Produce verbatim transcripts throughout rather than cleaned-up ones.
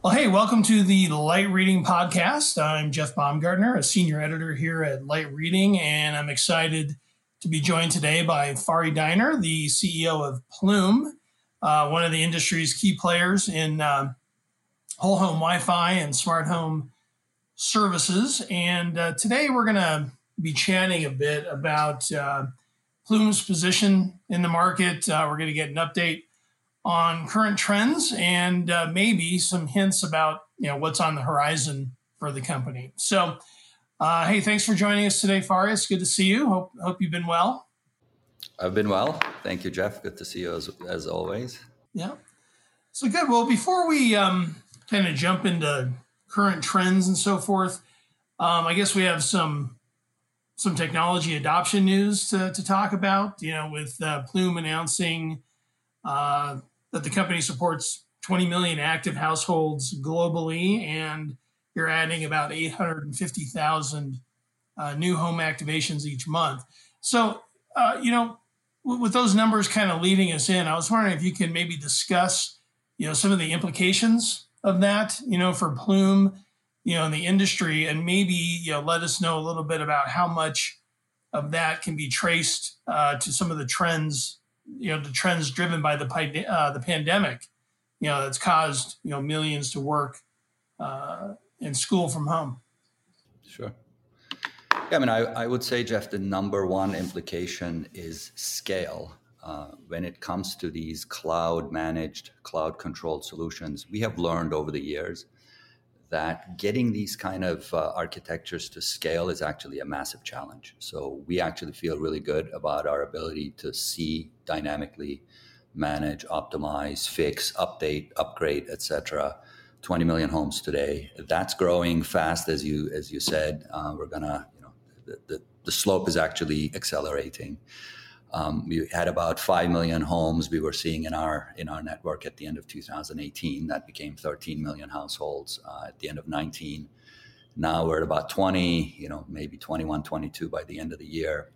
Well, hey, welcome to the Light Reading podcast. I'm Jeff Baumgartner, a senior editor here at Light Reading, and I'm excited to be joined today by Fari Dinar, the C E O of Plume, uh, one of the industry's key players in uh, whole home Wi-Fi and smart home services. And uh, today we're going to be chatting a bit about uh, Plume's position in the market. Uh, we're going to get an update on current trends and uh, maybe some hints about, you know, what's on the horizon for the company. So, uh, hey, thanks for joining us today, Fari. It's good to see you. Hope hope you've been well. I've been well. Thank you, Jeff. Good to see you as as always. Yeah. So good. Well, before we um, kind of jump into current trends and so forth, um, I guess we have some some technology adoption news to to talk about. You know, with uh, Plume announcing Uh, that the company supports twenty million active households globally, and you're adding about eight hundred fifty thousand uh, new home activations each month. So, uh, you know, w- with those numbers kind of leading us in, I was wondering if you can maybe discuss, you know, some of the implications of that, you know, for Plume, you know, in the industry, and maybe, you know, let us know a little bit about how much of that can be traced uh, to some of the trends you know, the trends driven by the uh, the pandemic, you know, that's caused, you know, millions to work uh, in school from home. Sure. Yeah, I mean, I, I would say, Jeff, the number one implication is scale. Uh, when it comes to these cloud managed, cloud controlled solutions, we have learned over the years that getting these kind of uh, architectures to scale is actually a massive challenge. So we actually feel really good about our ability to see, dynamically manage, optimize, fix, update, upgrade, et cetera. twenty million homes today. That's growing fast, as you as you said. Uh, we're gonna, you know, the, the, the slope is actually accelerating. Um, we had about five million homes we were seeing in our in our network at the end of two thousand eighteen. That became thirteen million households uh, at the end of nineteen. Now we're at about twenty, you know, maybe twenty-one, twenty-two by the end of the year.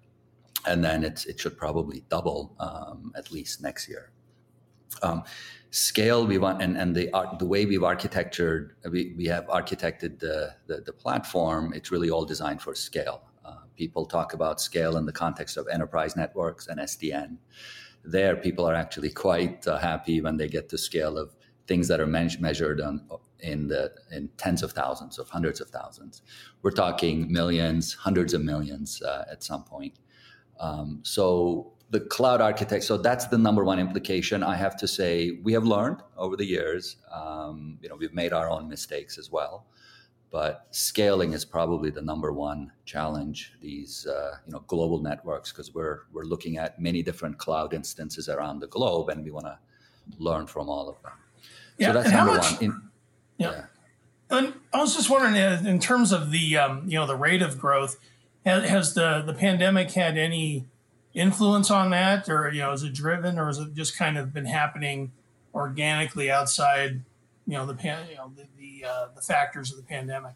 And then it's, it should probably double um, at least next year. Um, scale we want, and, and the uh, the way we've architectured, we, we have architected the, the, the platform, it's really all designed for scale. People talk about scale in the context of enterprise networks and S D N. There, people are actually quite uh, happy when they get to scale of things that are me- measured on, in the in tens of thousands, of hundreds of thousands. We're talking millions, hundreds of millions uh, at some point. Um, so the cloud architect, so that's the number one implication. I have to say, we have learned over the years. Um, you know, we've made our own mistakes as well. But scaling is probably the number one challenge. These, uh, you know, global networks, because we're we're looking at many different cloud instances around the globe, and we want to learn from all of them. Yeah. So that's and number how much, one. In, yeah. yeah. And I was just wondering, in terms of the um, you know, the rate of growth, has, has the the pandemic had any influence on that, or, you know, is it driven, or is it just kind of been happening organically outside, you know, the pan, you know, the the, uh, the factors of the pandemic?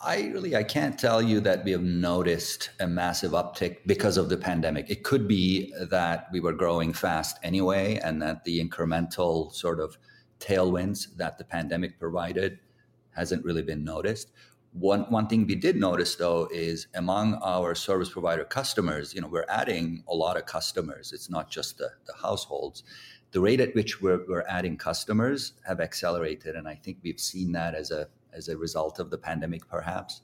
I really, I can't tell you that we have noticed a massive uptick because of the pandemic. It could be that we were growing fast anyway, and that the incremental sort of tailwinds that the pandemic provided hasn't really been noticed. One one thing we did notice, though, is among our service provider customers, you know, we're adding a lot of customers. It's not just the, the households. The rate at which we're, we're adding customers have accelerated, and I think we've seen that as a as a result of the pandemic, perhaps,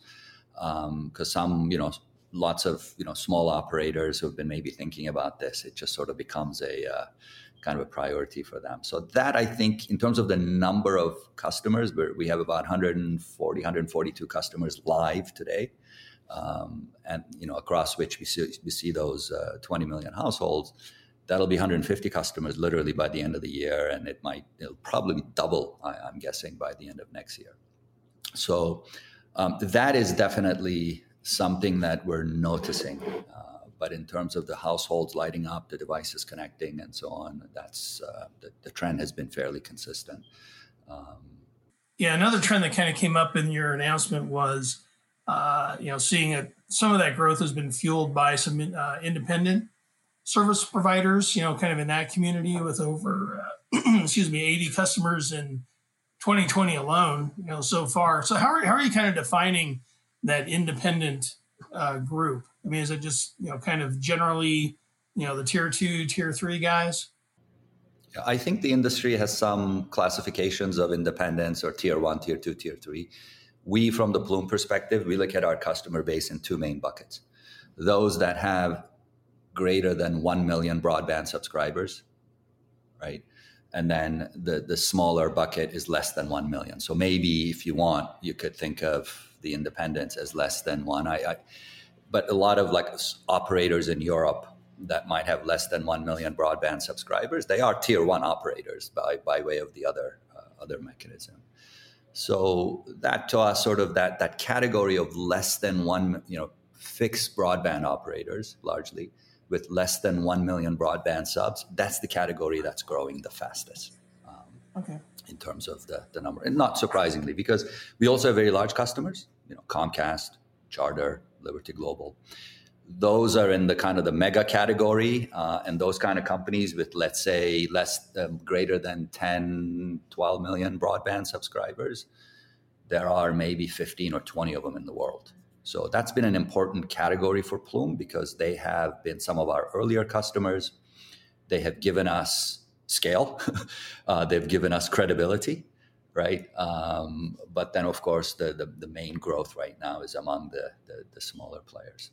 because um, some, you know, lots of, you know, small operators who have been maybe thinking about this, it just sort of becomes a uh, kind of a priority for them. So that, I think, in terms of the number of customers, we're, we have about one hundred forty, one hundred forty-two customers live today, um, and, you know, across which we see we see those uh, twenty million households. That'll be one hundred fifty customers literally by the end of the year, and it might it'll probably double, I, I'm guessing, by the end of next year. So um, that is definitely something that we're noticing. Uh, but in terms of the households lighting up, the devices connecting, and so on, that's uh, the, the trend has been fairly consistent. Um, yeah, another trend that kind of came up in your announcement was, uh, you know, seeing that some of that growth has been fueled by some uh, independent service providers, you know, kind of in that community with over, uh, excuse me, eighty customers in twenty twenty alone, you know, so far. So how are, how are you kind of defining that independent uh, group? I mean, is it just, you know, kind of generally, you know, the tier two, tier three guys? I think the industry has some classifications of independents or tier one, tier two, tier three. We, from the Plume perspective, we look at our customer base in two main buckets. Those that have greater than one million broadband subscribers, right? And then the, the smaller bucket is less than one million. So maybe if you want, you could think of the independents as less than one. I, I but a lot of like operators in Europe that might have less than one million broadband subscribers, they are tier one operators by, by way of the other uh, other mechanism. So that to us, sort of that that category of less than one, you know, fixed broadband operators largely with less than one million broadband subs, that's the category that's growing the fastest um, okay. in terms of the, the number. And not surprisingly, because we also have very large customers, you know, Comcast, Charter, Liberty Global. Those are in the kind of the mega category, uh, and those kind of companies with, let's say, less um, greater than ten, twelve million broadband subscribers, there are maybe fifteen or twenty of them in the world. So that's been an important category for Plume because they have been some of our earlier customers. They have given us scale. uh, they've given us credibility, right? Um, but then, of course, the, the, the main growth right now is among the, the, the smaller players.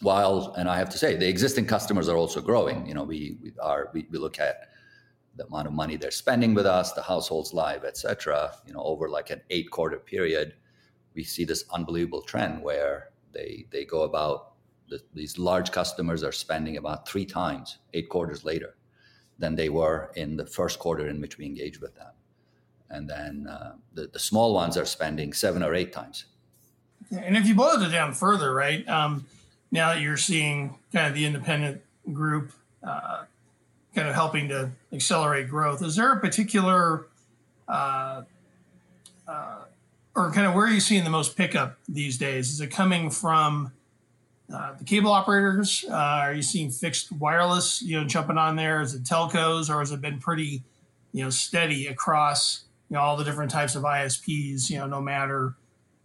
While, and I have to say, the existing customers are also growing. You know, we we are we, we look at the amount of money they're spending with us, the households live, et cetera. You know, over like an eight-quarter period, we see this unbelievable trend where they they go about, the, these large customers are spending about three times, eight quarters later, than they were in the first quarter in which we engaged with them. And then uh, the, the small ones are spending seven or eight times. And if you boil it down further, right? Um, Now that you're seeing kind of the independent group uh, kind of helping to accelerate growth, is there a particular uh, uh, or kind of where are you seeing the most pickup these days? Is it coming from uh, the cable operators? Uh, are you seeing fixed wireless, you know, jumping on there? Is it telcos, or has it been pretty, you know, steady across, you know, all the different types of I S Ps, you know, no matter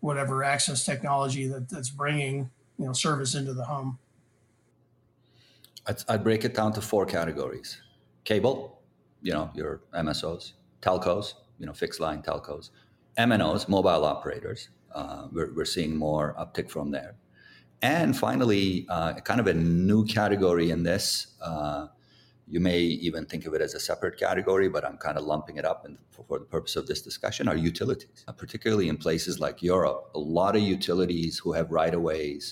whatever access technology that, that's bringing, you know, service into the home? I'd, I'd break it down to four categories. Cable, you know, your M S Os, telcos, you know, fixed line telcos, M N Os, mobile operators. Uh, we're, we're seeing more uptick from there. And finally, uh, kind of a new category in this. Uh, you may even think of it as a separate category, but I'm kind of lumping it up in, for, for the purpose of this discussion, are utilities, uh, particularly in places like Europe. A lot of utilities who have right-of-ways,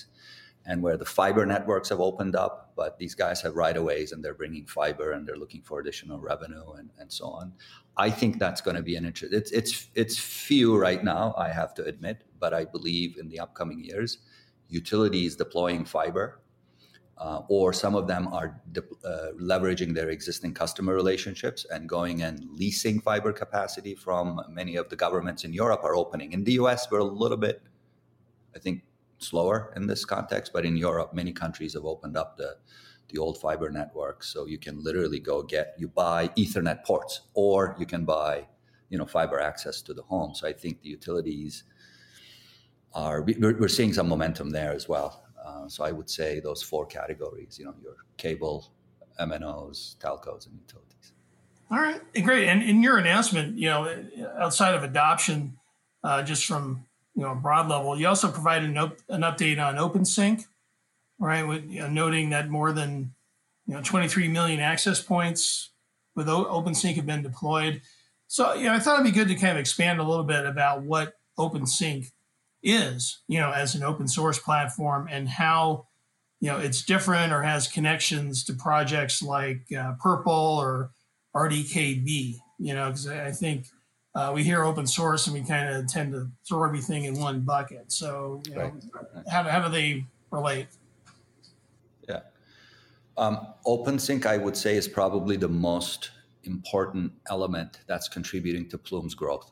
and where the fiber networks have opened up, but these guys have right-of-ways and they're bringing fiber and they're looking for additional revenue and, and so on. I think that's going to be an interest. It's, it's, it's few right now, I have to admit, but I believe in the upcoming years, utilities deploying fiber, uh, or some of them are de- uh, leveraging their existing customer relationships and going and leasing fiber capacity from many of the governments in Europe are opening. In the U S, we're a little bit, I think, slower in this context, but in Europe, many countries have opened up the, the old fiber network. So you can literally go get, you buy Ethernet ports, or you can buy, you know, fiber access to the home. So I think the utilities are, we're, we're seeing some momentum there as well. Uh, so I would say those four categories, you know, your cable, M N Os, telcos, and utilities. All right, great. And in your announcement, you know, outside of adoption, uh, just from, you know, broad level, you also provided an, op- an update on OpenSync, right? With, you know, noting that more than, you know, twenty-three million access points with o- OpenSync have been deployed. So, you know, I thought it'd be good to kind of expand a little bit about what OpenSync is, you know, as an open source platform, and how, you know, it's different or has connections to projects like uh, Purple or R D K B, you know, because I think, Uh, we hear open source and we kind of tend to throw everything in one bucket. So, you know, right. how, how do they relate? Yeah. Um, OpenSync, I would say, is probably the most important element that's contributing to Plume's growth.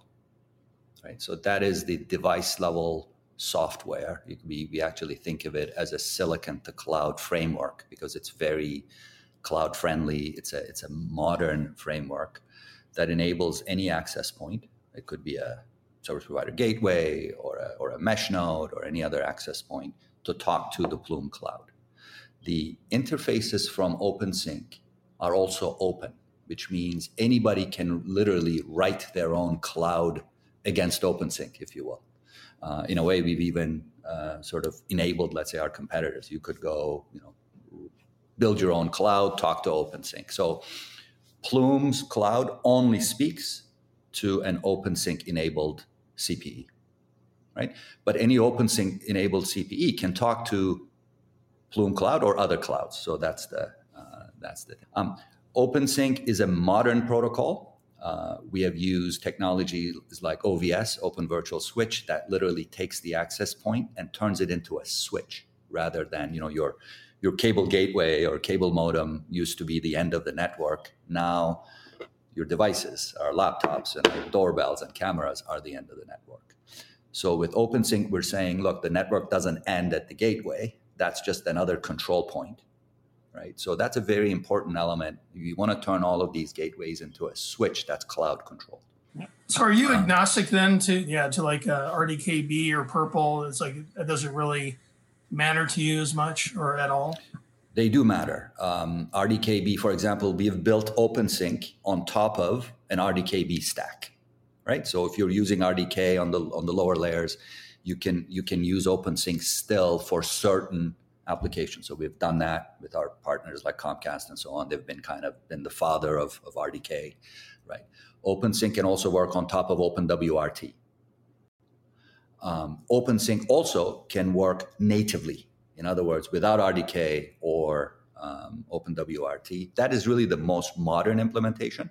Right. So that is the device level software. We, we actually think of it as a silicon to cloud framework because it's very cloud friendly. It's a, it's a modern framework that enables any access point It could be a service provider gateway or a, or a mesh node or any other access point to talk to the Plume cloud. The interfaces from OpenSync are also open, which means anybody can literally write their own cloud against OpenSync, if you will. Uh, in a way, we've even uh, sort of enabled, let's say, our competitors. You could go, you know, build your own cloud, talk to OpenSync. So Plume's cloud only speaks to an OpenSync-enabled C P E, right? But any OpenSync-enabled C P E can talk to Plume Cloud or other clouds. So that's the uh, that's the um, OpenSync is a modern protocol. Uh, we have used technology like O V S, Open Virtual Switch, that literally takes the access point and turns it into a switch rather than, you know, your your cable gateway or cable modem used to be the end of the network. Now your devices, our laptops and our doorbells and cameras are the end of the network. So with OpenSync, we're saying, look, the network doesn't end at the gateway. That's just another control point, right? So that's a very important element. You want to turn all of these gateways into a switch that's cloud controlled. So are you agnostic then to, yeah, to like uh, R D K B or Purple? It's like, it doesn't really matter to you as much or at all? They do matter. Um, R D K B, for example, we have built OpenSync on top of an R D K B stack, right? So if you're using R D K on the on the lower layers, You can you can use OpenSync still for certain applications. So we've done that with our partners like Comcast and so on. They've been kind of been the father of, of R D K, right? OpenSync can also work on top of OpenWRT. Um, OpenSync also can work natively. In other words, without R D K or um, OpenWRT. That is really the most modern implementation.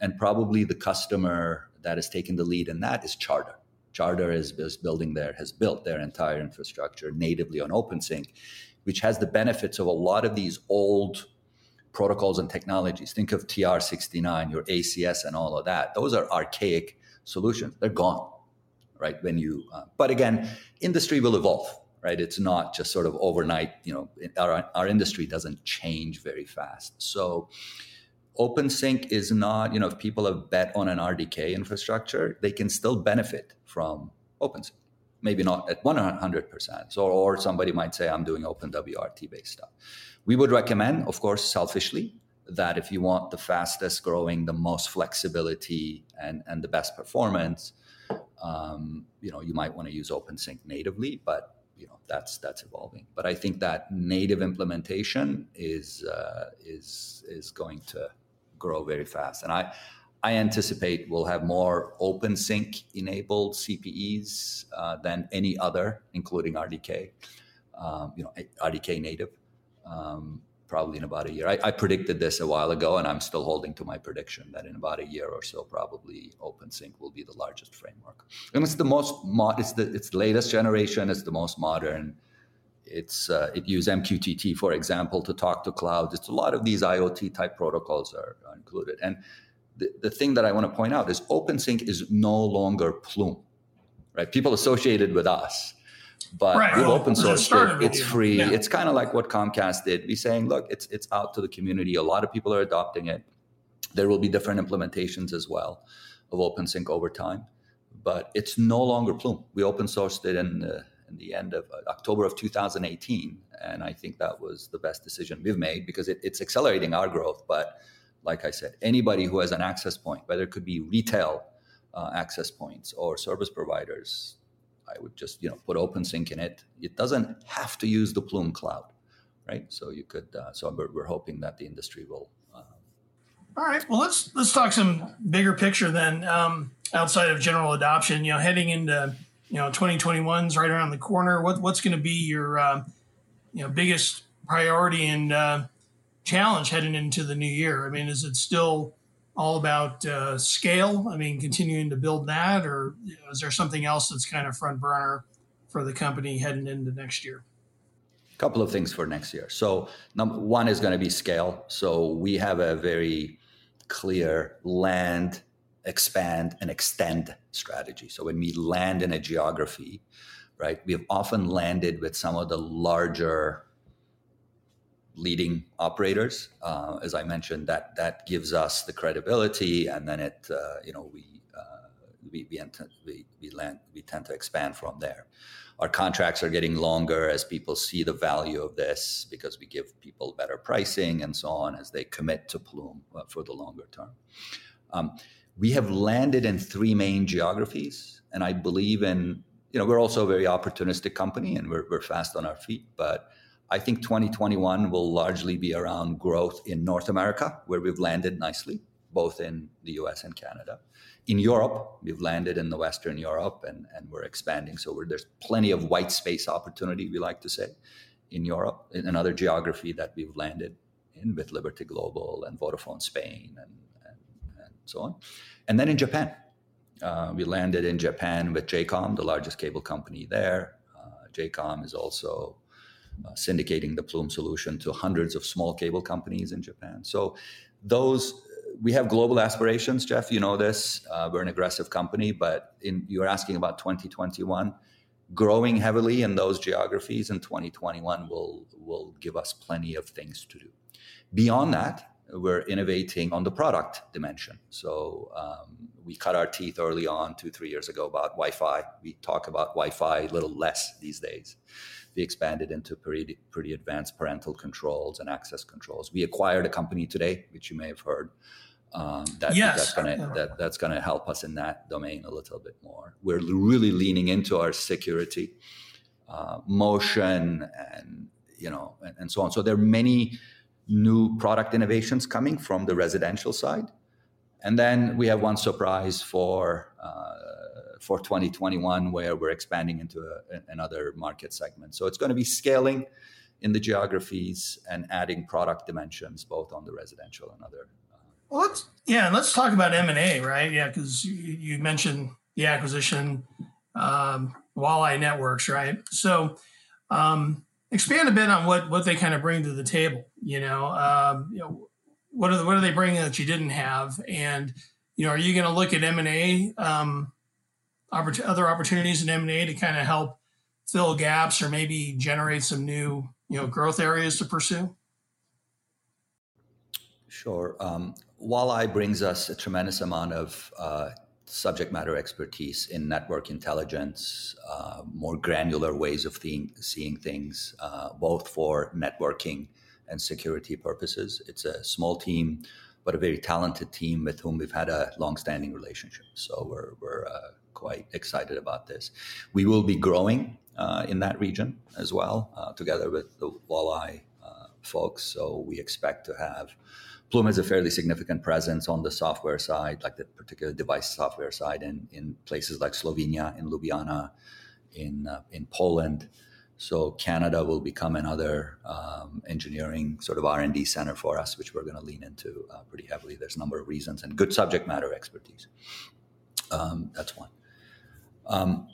And probably the customer that has taken the lead in that is Charter. Charter is, is building their, has built their entire infrastructure natively on OpenSync, which has the benefits of a lot of these old protocols and technologies. Think of T R sixty-nine, your A C S and all of that. Those are archaic solutions. They're gone, right? When you, uh, but again, industry will evolve, right? It's not just sort of overnight, you know, our, our industry doesn't change very fast. So OpenSync is not, you know, if people have bet on an R D K infrastructure, they can still benefit from OpenSync. Maybe not at one hundred percent. So, or somebody might say, I'm doing OpenWRT-based stuff. We would recommend, of course, selfishly, that if you want the fastest growing, the most flexibility, and, and the best performance, um, you know, you might want to use OpenSync natively, but you know, that's that's evolving. But I think that native implementation is uh, is is going to grow very fast. And I, I anticipate we'll have more OpenSync-enabled C P Es uh, than any other, including R D K, um, you know, R D K native, um, probably in about a year. I, I predicted this a while ago, and I'm still holding to my prediction that in about a year or so, probably OpenSync will be the largest framework. And it's the most mod, it's the it's the latest generation. It's the most modern. It's uh, it uses M Q T T, for example, to talk to clouds. It's a lot of these IoT type protocols are, are included. And the, the thing that I want to point out is OpenSync is no longer Plume, right? People associated with us, but right. With open source, it, it's free. Yeah. It's kind of like what Comcast did. We're saying, look, it's it's out to the community. A lot of people are adopting it. There will be different implementations as well of OpenSync over time, but it's no longer Plume. We open sourced it in the, in the end of October of two thousand eighteen, and I think that was the best decision we've made because it, it's accelerating our growth, but like I said, anybody who has an access point, whether it could be retail uh, access points or service providers, I would just, you know, put OpenSync in it. It doesn't have to use the Plume cloud, right? So you could, uh, so we're, we're hoping that the industry will. Uh... All right. Well, let's let's talk some bigger picture then. Um, outside of general adoption, you know, heading into, you know, twenty twenty-one's right around the corner. What what's going to be your, uh, you know, biggest priority and uh, challenge heading into the new year? I mean, is it still all about uh, scale? I mean, continuing to build that, or you know, is there something else that's kind of front burner for the company heading into next year? A couple of things for next year. So number one is going to be scale. So we have a very clear land, expand, and extend strategy. So when we land in a geography, right, we have often landed with some of the larger leading operators, uh, as I mentioned, that that gives us the credibility, and then it, uh, you know, we uh, we we, we, we, land, we tend to expand from there. Our contracts are getting longer as people see the value of this because we give people better pricing and so on as they commit to Plume for the longer term. Um, we have landed in three main geographies, and I believe in, you know, we're also a very opportunistic company and we're, we're fast on our feet, but I think twenty twenty-one will largely be around growth in North America, where we've landed nicely, both in the U S and Canada. In Europe, we've landed in the Western Europe and, and we're expanding. So we're, there's plenty of white space opportunity, we like to say, in Europe, in another geography that we've landed in with Liberty Global and Vodafone Spain and, and, and so on. And then in Japan, uh, we landed in Japan with J COM, the largest cable company there. Uh, J COM is also Uh, syndicating the Plume solution to hundreds of small cable companies in Japan. So those, we have global aspirations, Jeff, you know this. Uh, we're an aggressive company, but in, you were asking about twenty twenty-one. Growing heavily in those geographies in twenty twenty-one will, will give us plenty of things to do. Beyond that, we're innovating on the product dimension. So um, we cut our teeth early on, two, three years ago, about Wi-Fi. We talk about Wi-Fi a little less these days. We expanded into pretty, pretty advanced parental controls and access controls. We acquired a company today, which you may have heard. Um, that, yes. That's gonna, that, that's gonna help us in that domain a little bit more. We're really leaning into our security, uh, motion, and you know, and, and so on. So there are many new product innovations coming from the residential side. And then we have one surprise for uh, for twenty twenty-one, where we're expanding into a, another market segment. So it's going to be scaling in the geographies and adding product dimensions, both on the residential and other. Uh, well, let's, yeah, let's talk about M and A, right? Yeah, because you, you mentioned the acquisition, um, Walleye Networks, right? So um, expand a bit on what, what they kind of bring to the table. You know, um, you know what are the, what are they bringing that you didn't have? And, you know, are you going to look at M and A? Um, other opportunities in M and A to kind of help fill gaps or maybe generate some new, you know, growth areas to pursue? Sure. Um, Walleye brings us a tremendous amount of uh, subject matter expertise in network intelligence, uh, more granular ways of th- seeing things, uh, both for networking and security purposes. It's a small team, but a very talented team with whom we've had a long-standing relationship. So we're, we're, uh, quite excited about this. We will be growing uh, in that region as well, uh, together with the Walleye uh, folks. So we expect to have, Plume has a fairly significant presence on the software side, like the particular device software side in, in places like Slovenia, in Ljubljana, in, uh, in Poland. So Canada will become another um, engineering sort of R and D center for us, which we're going to lean into uh, pretty heavily. There's a number of reasons and good subject matter expertise. Um, that's one. Um,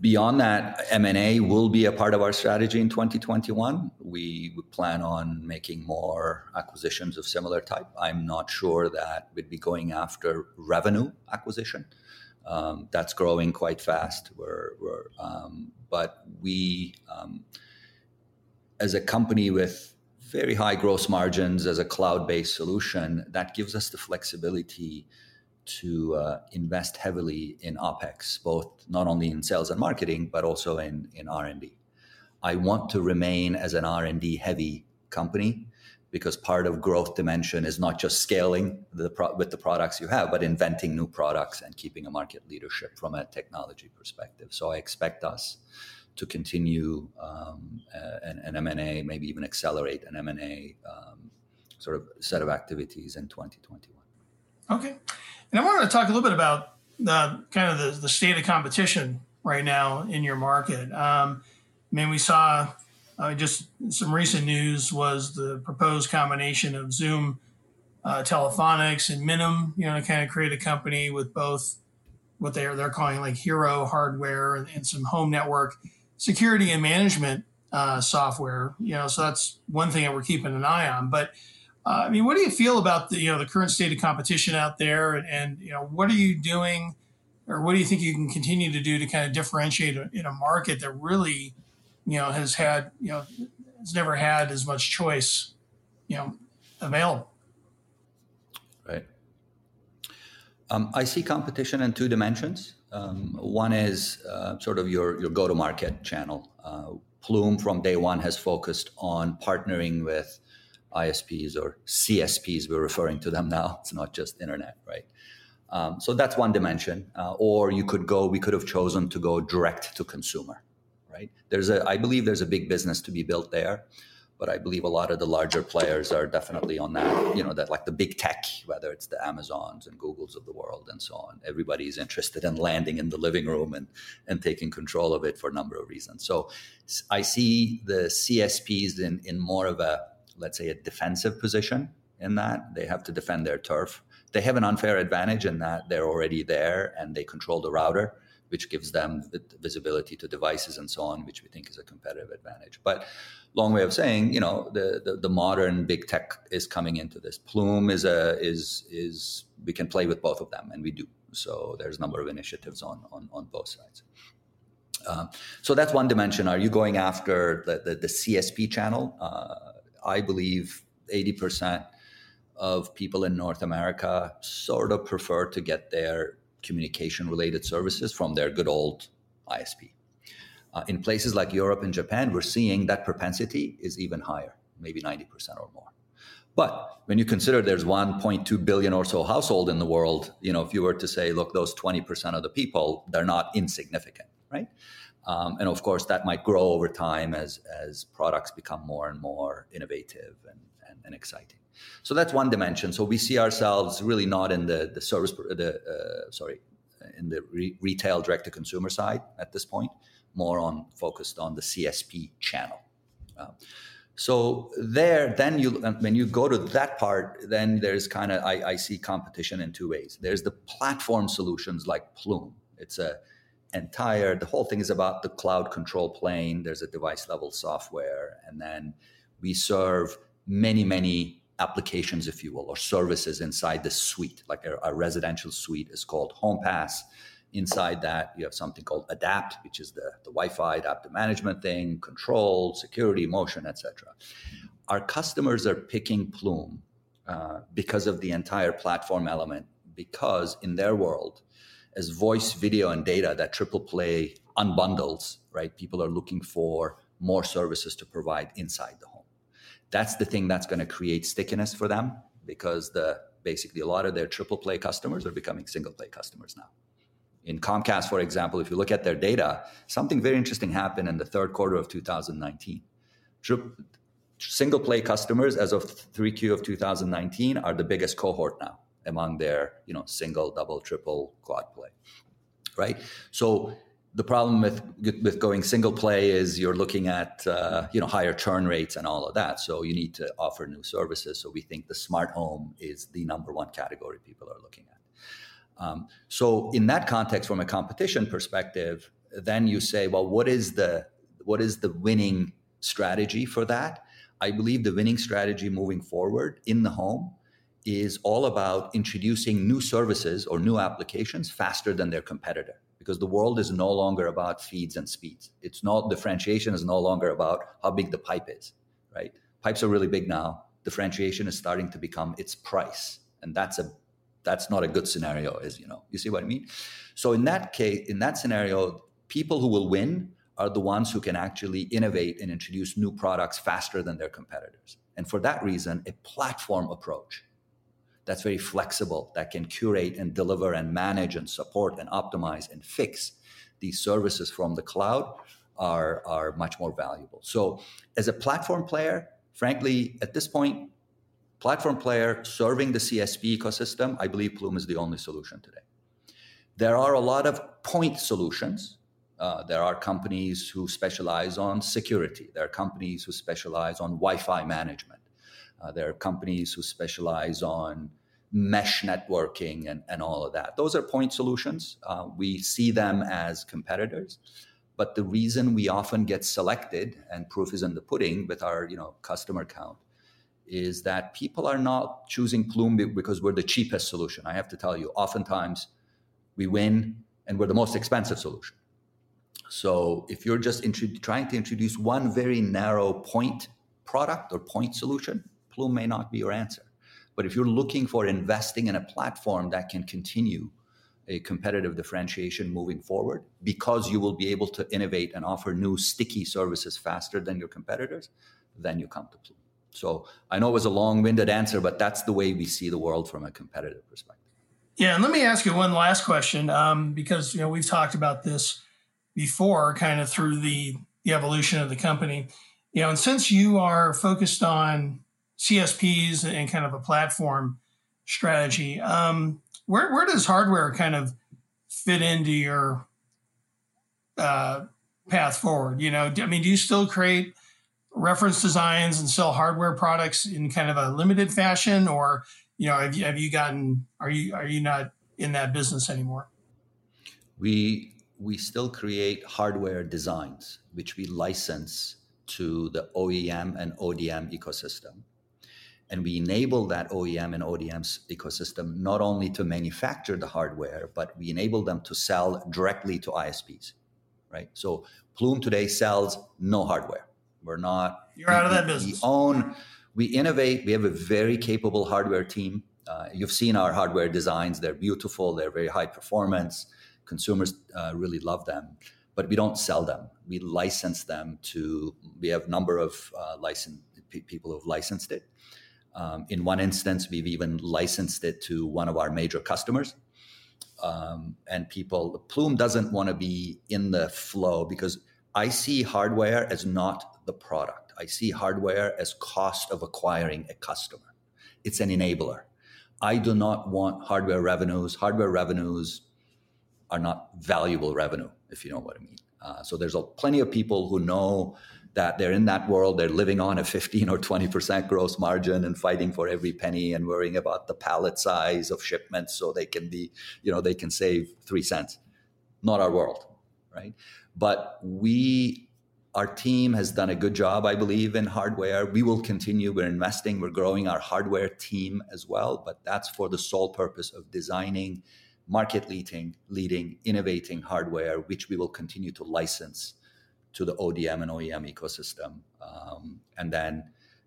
beyond that, M and A will be a part of our strategy in twenty twenty-one. We would plan on making more acquisitions of similar type. I'm not sure that we'd be going after revenue acquisition. Um, that's growing quite fast. We're, we're, um, but we, um, as a company with very high gross margins as a cloud-based solution, that gives us the flexibility to uh, invest heavily in OpEx, both not only in sales and marketing, but also in, in R and D. I want to remain as an R and D heavy company because part of growth dimension is not just scaling the pro- with the products you have, but inventing new products and keeping a market leadership from a technology perspective. So I expect us to continue um, an, an M and A, maybe even accelerate an M and A um, sort of set of activities in twenty twenty-one. Okay. And I wanted to talk a little bit about the kind of the, the state of competition right now in your market. Um, I mean, we saw uh, just some recent news was the proposed combination of Zoom, uh, Telephonics, and Minim, you know, to kind of create a company with both what they're they're calling like hero hardware and, and some home network security and management uh, software. You know, so that's one thing that we're keeping an eye on. But Uh, I mean, what do you feel about the, you know, the current state of competition out there and, and, you know, what are you doing or what do you think you can continue to do to kind of differentiate in a market that really, you know, has had, you know, has never had as much choice, you know, available? Right. Um, I see competition in two dimensions. Um, one is uh, sort of your, your go-to-market channel. Uh, Plume from day one has focused on partnering with I S Ps or C S Ps. We're referring to them now. It's not just internet, right? Um, so that's one dimension. Uh, or you could go, we could have chosen to go direct to consumer, right? There's a, I believe there's a big business to be built there. But I believe a lot of the larger players are definitely on that, you know, that like the big tech, whether it's the Amazons and Googles of the world and so on. Everybody's interested in landing in the living room and, and taking control of it for a number of reasons. So I see the C S Ps in, in more of a, let's say, a defensive position in that. They have to defend their turf. They have an unfair advantage in that they're already there and they control the router, which gives them visibility to devices and so on, which we think is a competitive advantage. But long way of saying, you know, the, the, the modern big tech is coming into this. Plume is a is is we can play with both of them, and we do. So there's a number of initiatives on on, on both sides. Um, so that's one dimension. Are you going after the the, the C S P channel? Uh, I believe eighty percent of people in North America sort of prefer to get their communication-related services from their good old I S P. Uh, in places like Europe and Japan, we're seeing that propensity is even higher, maybe ninety percent or more. But when you consider there's one point two billion or so household in the world, you know, if you were to say, look, those twenty percent of the people, they're not insignificant, right? Um, and of course, that might grow over time as as products become more and more innovative and, and, and exciting. So that's one dimension. So we see ourselves really not in the the service, the uh, sorry, in the re- retail direct to consumer side at this point. More on focused on the C S P channel. Um, so there, then you when you go to that part, then there's kind of I, I see competition in two ways. There's the platform solutions like Plume. It's a entire the whole thing is about the cloud control plane. There's a device level software, and then we serve many many. applications, if you will, or services inside the suite. Like our, our residential suite is called HomePass. Inside that, you have something called Adapt, which is the, the Wi-Fi adaptive management thing, control, security, motion, et cetera. Our customers are picking Plume uh, because of the entire platform element, because in their world, as voice, video, and data, that triple play unbundles, right? People are looking for more services to provide inside the home. That's the thing that's going to create stickiness for them, because the basically a lot of their triple play customers are becoming single play customers now. In Comcast, for example, if you look at their data, something very interesting happened in the third quarter of two thousand nineteen. Tri- single play customers as of three Q of two thousand nineteen are the biggest cohort now among their, you know, single, double, triple, quad play, right? So the problem with with going single play is you're looking at uh, you know higher churn rates and all of that. So you need to offer new services. So we think the smart home is the number one category people are looking at. Um, so in that context, from a competition perspective, then you say, well, what is the what is the winning strategy for that? I believe the winning strategy moving forward in the home is all about introducing new services or new applications faster than their competitor. Because the world is no longer about feeds and speeds. It's not differentiation is no longer about how big the pipe is, right? Pipes are really big now. Differentiation is starting to become its price, and that's a that's not a good scenario, as you know. You see what I mean? So in that case, in that scenario, people who will win are the ones who can actually innovate and introduce new products faster than their competitors. And for that reason, a platform approach that's very flexible, that can curate and deliver and manage and support and optimize and fix these services from the cloud are, are much more valuable. So as a platform player, frankly, at this point, platform player serving the C S P ecosystem, I believe Plume is the only solution today. There are a lot of point solutions. Uh, there are companies who specialize on security. There are companies who specialize on Wi-Fi management. Uh, there are companies who specialize on mesh networking and, and all of that. Those are point solutions. Uh, we see them as competitors, but the reason we often get selected, and proof is in the pudding with our, you know, customer count, is that people are not choosing Plume because we're the cheapest solution. I have to tell you, oftentimes we win and we're the most expensive solution. So if you're just int- trying to introduce one very narrow point product or point solution, Plume may not be your answer. But if you're looking for investing in a platform that can continue a competitive differentiation moving forward, because you will be able to innovate and offer new sticky services faster than your competitors, then you come to Plume. So I know it was a long-winded answer, but that's the way we see the world from a competitive perspective. Yeah, and let me ask you one last question, um, because you know we've talked about this before, kind of through the, the evolution of the company. You know, and since you are focused on C S Ps and kind of a platform strategy, um, where where does hardware kind of fit into your uh, path forward? You know, I mean, do you still create reference designs and sell hardware products in kind of a limited fashion, or you know, have you, have you gotten, are you, are you not in that business anymore? We, we still create hardware designs, which we license to the O E M and O D M ecosystem. And we enable that O E M and O D M's ecosystem, not only to manufacture the hardware, but we enable them to sell directly to I S Ps, right? So Plume today sells no hardware. We're not, you're we, out of that business. We own, we innovate. We have a very capable hardware team. Uh, you've seen our hardware designs. They're beautiful. They're very high performance. Consumers uh, really love them, but we don't sell them. We license them to, we have a number of uh, license, p- people who have licensed it. Um, in one instance, we've even licensed it to one of our major customers. Um, and people, Plume doesn't want to be in the flow, because I see hardware as not the product. I see hardware as cost of acquiring a customer. It's an enabler. I do not want hardware revenues. Hardware revenues are not valuable revenue, if you know what I mean. Uh, so there's a, plenty of people who know that they're in that world. They're living on a fifteen or twenty percent gross margin and fighting for every penny and worrying about the pallet size of shipments so they can be, you know, they can save three cents. Not our world, right? But we, our team has done a good job, I believe, in hardware. We will continue. We're investing. We're growing our hardware team as well. But that's for the sole purpose of designing, market leading, leading, innovating hardware, which we will continue to license to the O D M and O E M ecosystem. Um, and then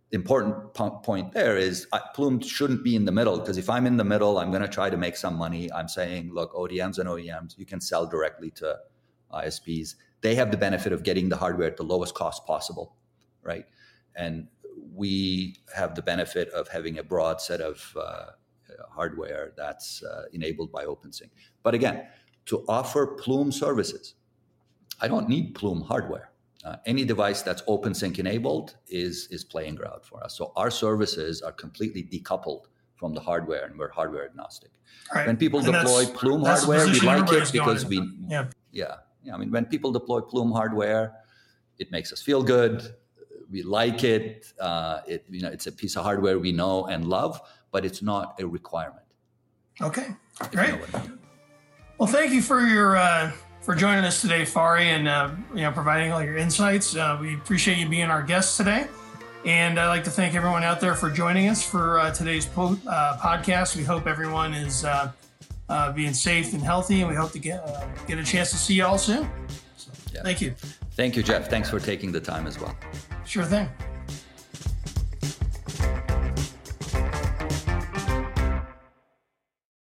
the important p- point there is I, Plume shouldn't be in the middle, because if I'm in the middle, I'm going to try to make some money. I'm saying, look, O D Ms and O E Ms, you can sell directly to I S Ps. They have the benefit of getting the hardware at the lowest cost possible, right? And we have the benefit of having a broad set of uh, hardware that's uh, enabled by OpenSync. But again, to offer Plume services, I don't need Plume hardware. Uh, any device that's OpenSync enabled is, is playing ground for us. So our services are completely decoupled from the hardware, and we're hardware agnostic. Right. When people and deploy Plume hardware, we like it because we... Yeah. yeah. Yeah, I mean, when people deploy Plume hardware, it makes us feel good. We like it. Uh, it, you know, it's a piece of hardware we know and love, but it's not a requirement. Okay, great. You know I mean. Well, thank you for your uh, for joining us today, Fari, and uh, you know providing all your insights. Uh, we appreciate you being our guest today, and I'd like to thank everyone out there for joining us for uh, today's po- uh, podcast. We hope everyone is. Uh, Uh, being safe and healthy, and we hope to get uh, get a chance to see you all soon. So, yeah. Thank you. Thank you, Jeff. Thanks for taking the time as well. Sure thing.